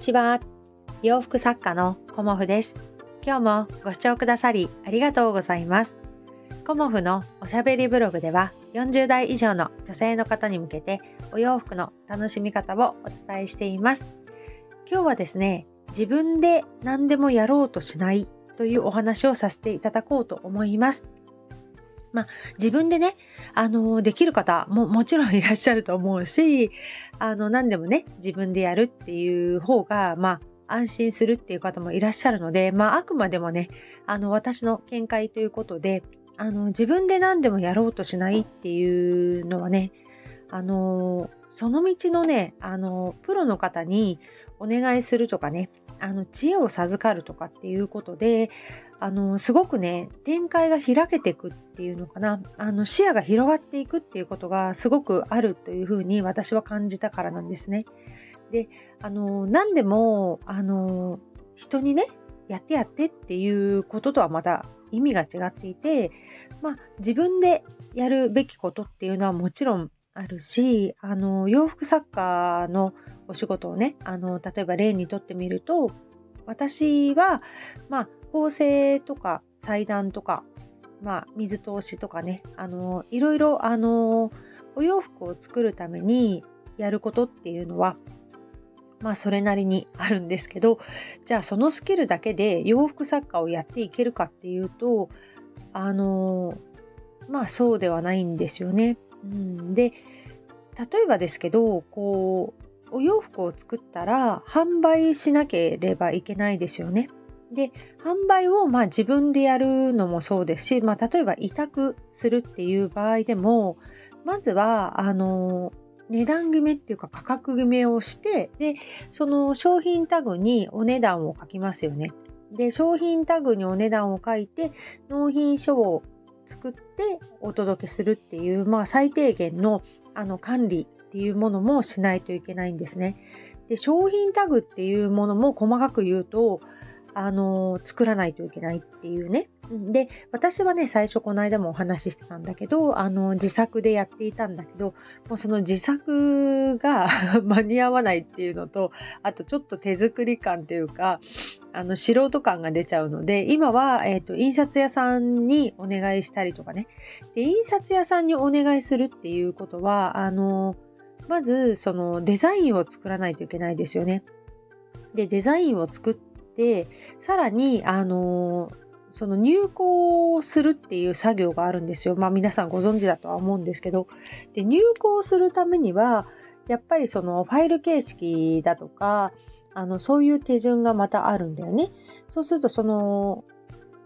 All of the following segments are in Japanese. ちは、洋服作家のコモフです。今日もご視聴くださりありがとうございます。コモフのおしゃべりブログでは40代以上の女性の方に向けてお洋服の楽しみ方をお伝えしています。今日はですね、自分で何でもやろうとしないというお話をさせていただこうと思います。自分でね、できる方ももちろんいらっしゃると思うし、何でもね、自分でやるっていう方が、安心するっていう方もいらっしゃるので、あくまでもね、私の見解ということで、自分で何でもやろうとしないっていうのはね、その道のね、プロの方にお願いするとかね、知恵を授かるとかっていうことで、すごくね、展開が開けていくっていうのかな、視野が広がっていくっていうことがすごくあるというふうに私は感じたからなんですね。で、何でも、人にね、やってっていうこととはまた意味が違っていて、自分でやるべきことっていうのはもちろんあるし、洋服作家のお仕事をね、例えば例にとってみると、私は、縫製とか裁断とか、水通しとかね、いろいろ、お洋服を作るためにやることっていうのは、それなりにあるんですけど、じゃあそのスキルだけで洋服作家をやっていけるかっていうと、そうではないんですよね。で、例えばですけど、お洋服を作ったら販売しなければいけないですよね。で、販売を自分でやるのもそうですし、例えば委託するっていう場合でも、まずは値段決めっていうか価格決めをして、で、その商品タグにお値段を書きますよね。で、商品タグにお値段を書いて、納品書を作ってお届けするっていう、最低限の、管理っていうものもしないといけないんですね。で、商品タグっていうものも細かく言うと、作らないといけないっていうね。で、私はね、最初この間もお話ししてたんだけど、自作でやっていたんだけど、もうその自作が間に合わないっていうのと、あとちょっと手作り感というか、素人感が出ちゃうので、今は、印刷屋さんにお願いしたりとかね。で、印刷屋さんにお願いするっていうことは、まずそのデザインを作らないといけないですよね。で、デザインを作って、さらにその入稿するっていう作業があるんですよ。皆さんご存知だとは思うんですけど、で、入稿するためにはやっぱりそのファイル形式だとか、そういう手順がまたあるんだよね。そうすると、その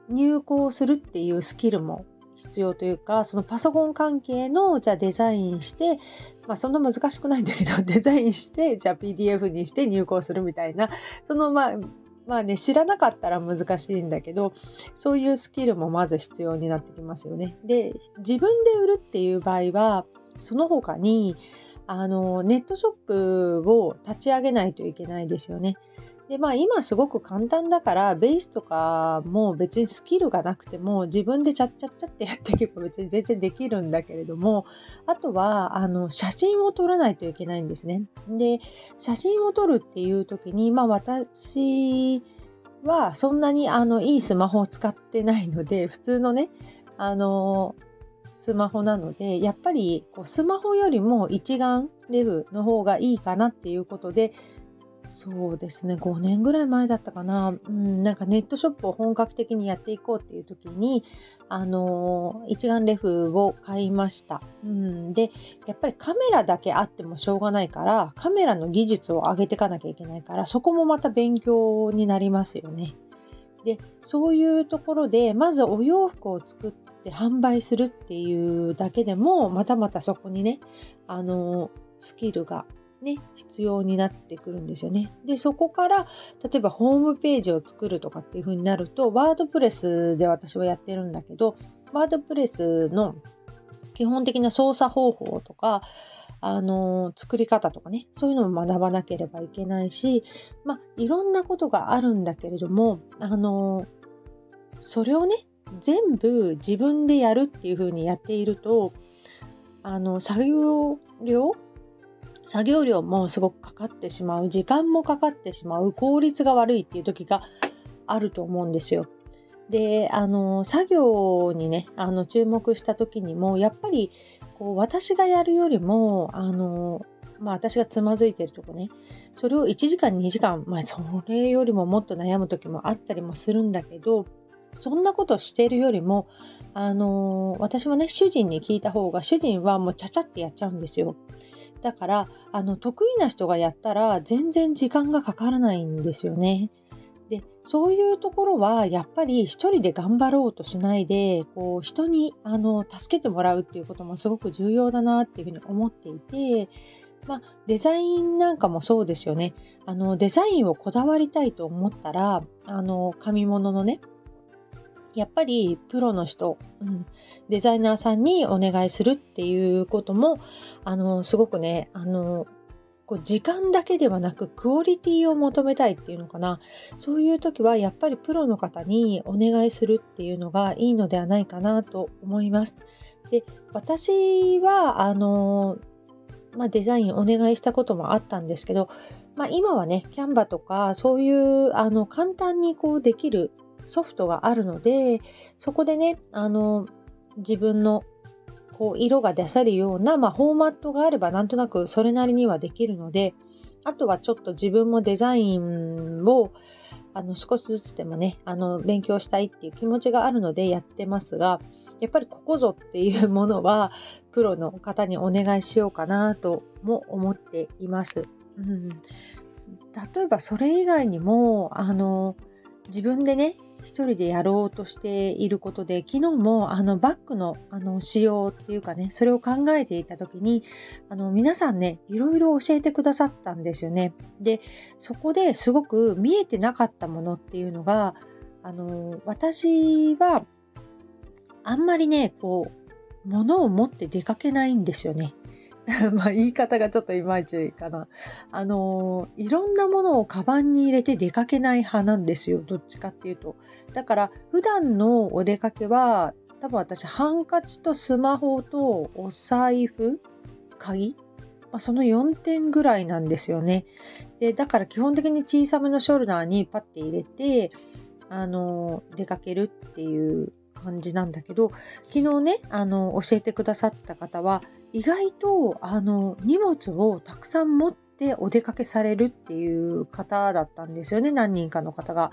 入稿するっていうスキルも必要というか、そのパソコン関係の、じゃあデザインして、そんな難しくないんだけど、デザインして、じゃあ PDF にして入稿するみたいな、そのね、知らなかったら難しいんだけど、そういうスキルもまず必要になってきますよね。で、自分で売るっていう場合は、その他に、ネットショップを立ち上げないといけないですよね。で、今すごく簡単だから、ベースとかも別にスキルがなくても自分でちゃってやっていけば別に全然できるんだけれども、あとは写真を撮らないといけないんですね。で、写真を撮るっていう時に、私はそんなにいいスマホを使ってないので、普通のね、スマホなので、やっぱりスマホよりも一眼レフの方がいいかなっていうことで、そうですね、5年ぐらい前だったかな、ネットショップを本格的にやっていこうっていう時に、一眼レフを買いました。で、やっぱりカメラだけあってもしょうがないから、カメラの技術を上げていかなきゃいけないから、そこもまた勉強になりますよね。で、そういうところで、まずお洋服を作って販売するっていうだけでも、またそこにね、スキルが必要になってくるんですよね。で、そこから例えばホームページを作るとかっていう風になると、ワードプレスで私はやってるんだけど、ワードプレスの基本的な操作方法とか、作り方とかね、そういうのも学ばなければいけないし、いろんなことがあるんだけれども、それをね、全部自分でやるっていう風にやっていると、作業量作業量もすごくかかってしまう、時間もかかってしまう、効率が悪いっていう時があると思うんですよ。で、作業にね、注目した時にもやっぱりこう私がやるよりも私がつまずいてるとこね、それを1時間2時間、それよりももっと悩む時もあったりもするんだけど、そんなことしているよりも、私もね、主人に聞いた方が、主人はもうちゃちゃってやっちゃうんですよ。だから、得意な人がやったら全然時間がかからないんですよね。で、そういうところはやっぱり一人で頑張ろうとしないで、こう人に助けてもらうっていうこともすごく重要だなっていうふうに思っていて、デザインなんかもそうですよね。デザインをこだわりたいと思ったら、紙物のね、やっぱりプロの人、デザイナーさんにお願いするっていうことも、すごくね、こう時間だけではなくクオリティを求めたいっていうのかな。そういう時はやっぱりプロの方にお願いするっていうのがいいのではないかなと思います。で、私はデザインお願いしたこともあったんですけど、今はね、キャンバとかそういう簡単にこうできるソフトがあるので、そこでね、自分のこう色が出せるような、フォーマットがあればなんとなくそれなりにはできるので、あとはちょっと自分もデザインを少しずつでもね、勉強したいっていう気持ちがあるのでやってますが、やっぱりここぞっていうものはプロの方にお願いしようかなとも思っています。例えばそれ以外にも自分でね、一人でやろうとしていることで、昨日もバッグの仕様っていうかね、それを考えていた時に皆さんね、いろいろ教えてくださったんですよね。で、そこですごく見えてなかったものっていうのが、私はあんまりね、こう物を持って出かけないんですよね。言い方がちょっといまいちかな。いろんなものをカバンに入れて出かけない派なんですよ。どっちかっていうと。だから普段のお出かけは、多分私ハンカチとスマホとお財布、鍵、その4点ぐらいなんですよね。で、だから基本的に小さめのショルダーにパッて入れて、出かけるっていう感じなんだけど、昨日ね、教えてくださった方は、意外と荷物をたくさん持ってお出かけされるっていう方だったんですよね、何人かの方が。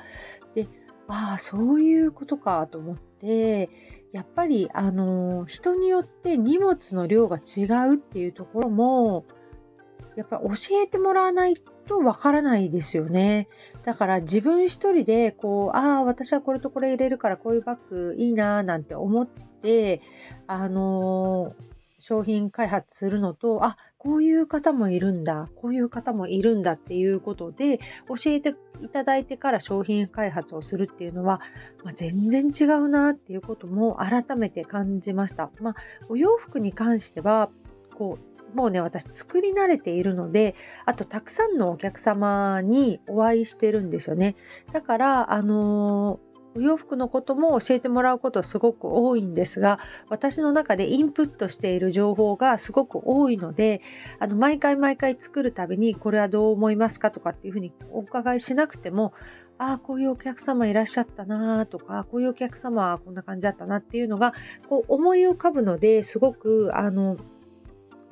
で、そういうことかと思って、やっぱり人によって荷物の量が違うっていうところもやっぱ教えてもらわないとわからないですよね。だから自分一人でこう私はこれとこれ入れるからこういうバッグいいななんて思って商品開発するのと、こういう方もいるんだ、こういう方もいるんだっていうことで教えていただいてから商品開発をするっていうのは、全然違うなっていうことも改めて感じました。お洋服に関してはこうもうね、私作り慣れているので、あとたくさんのお客様にお会いしてるんですよね。だからお洋服のことも教えてもらうことすごく多いんですが、私の中でインプットしている情報がすごく多いので、毎回作るたびにこれはどう思いますかとかっていうふうにお伺いしなくても、こういうお客様いらっしゃったなとか、こういうお客様はこんな感じだったなっていうのがこう思い浮かぶので、すごく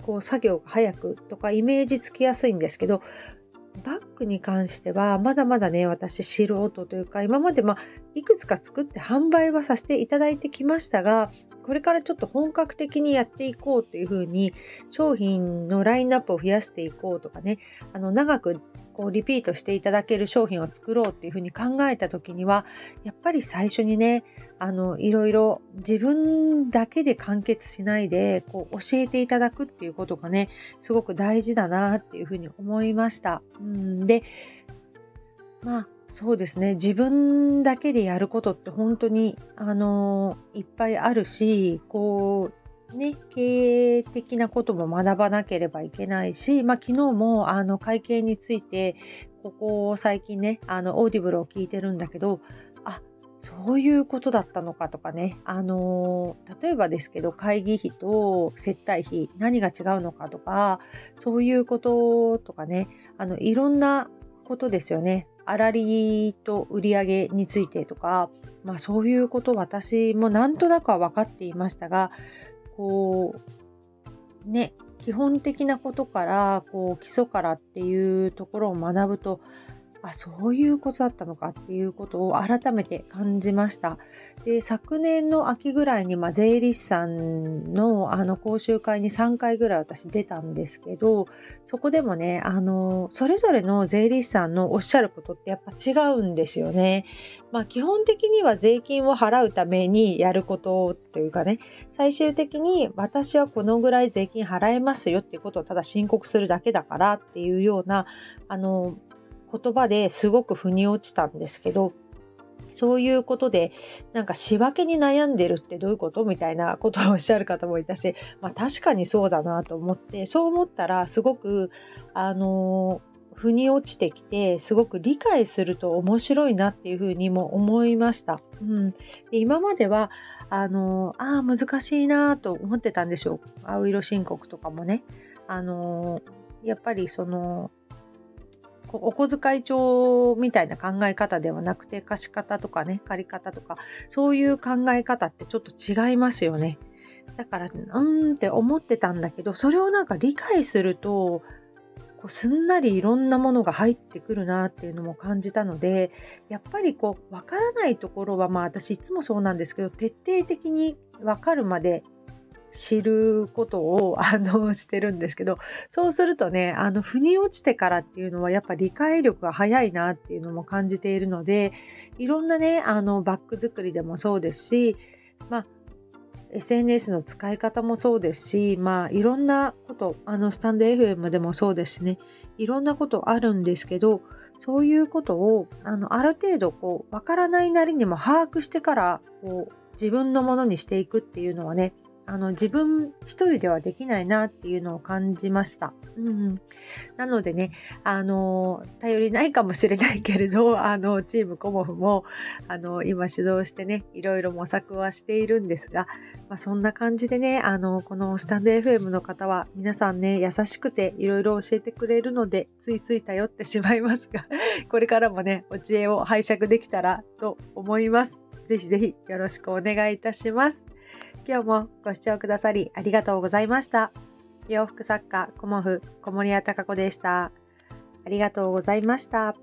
こう作業が早くとかイメージつきやすいんですけど、バッグに関してはまだまだね、私素人というか、今までいくつか作って販売はさせていただいてきましたが、これからちょっと本格的にやっていこうというふうに、商品のラインナップを増やしていこうとかね、長くこうリピートしていただける商品を作ろうっていうふうに考えた時には、やっぱり最初にね、いろいろ自分だけで完結しないでこう教えていただくっていうことがね、すごく大事だなっていうふうに思いました。で、そうですね、自分だけでやることって本当にいっぱいあるし、こうね、経営的なことも学ばなければいけないし、昨日も会計についてここ最近ね、オーディブルを聞いてるんだけど、そういうことだったのかとかね、例えばですけど会議費と接待費何が違うのかとか、そういうこととかね、いろんなことですよね。粗利と売上についてとか、そういうこと私もなんとなくは分かっていましたが、基本的なことから基礎からっていうところを学ぶと、そういうことだったのかっていうことを改めて感じました。で、昨年の秋ぐらいに、税理士さんの、講習会に3回ぐらい私出たんですけど、そこでもね、それぞれの税理士さんのおっしゃることってやっぱ違うんですよね。基本的には税金を払うためにやることというかね、最終的に私はこのぐらい税金払えますよっていうことをただ申告するだけだからっていうような言葉ですごく腑に落ちたんですけど、そういうことでなんか仕分けに悩んでるってどういうことみたいなことをおっしゃる方もいたし、確かにそうだなと思って、そう思ったらすごく腑に落ちてきて、すごく理解すると面白いなっていうふうにも思いました。で、今までは難しいなと思ってたんでしょう。青色申告とかもね、やっぱりお小遣い帳みたいな考え方ではなくて、貸し方とかね、借り方とか、そういう考え方ってちょっと違いますよね。だからって思ってたんだけど、それをなんか理解するとすんなりいろんなものが入ってくるなっていうのも感じたので、やっぱり分からないところは、私いつもそうなんですけど、徹底的に分かるまで知ることをしてるんですけど、そうするとね、腑に落ちてからっていうのはやっぱ理解力が早いなっていうのも感じているので、いろんなね、バッグ作りでもそうですし、SNS の使い方もそうですし、いろんなことスタンド FM でもそうですしね、いろんなことあるんですけど、そういうことをある程度わからないなりにも把握してから自分のものにしていくっていうのはね、自分一人ではできないなっていうのを感じました。なのでね、頼りないかもしれないけれど、チームコモフも今指導してね、いろいろ模索はしているんですが、そんな感じでね、このスタンド FM の方は皆さんね、優しくていろいろ教えてくれるので、ついつい頼ってしまいますが、これからもね、お知恵を拝借できたらと思います。ぜひぜひよろしくお願いいたします。今日もご視聴くださりありがとうございました。洋服作家コモフ小森屋貴子でした。ありがとうございました。